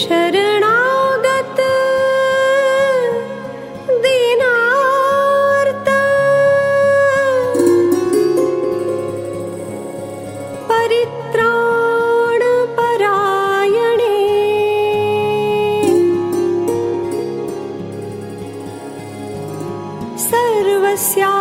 शरणागत दीनार्त परित्राण परायणे सर्वस्य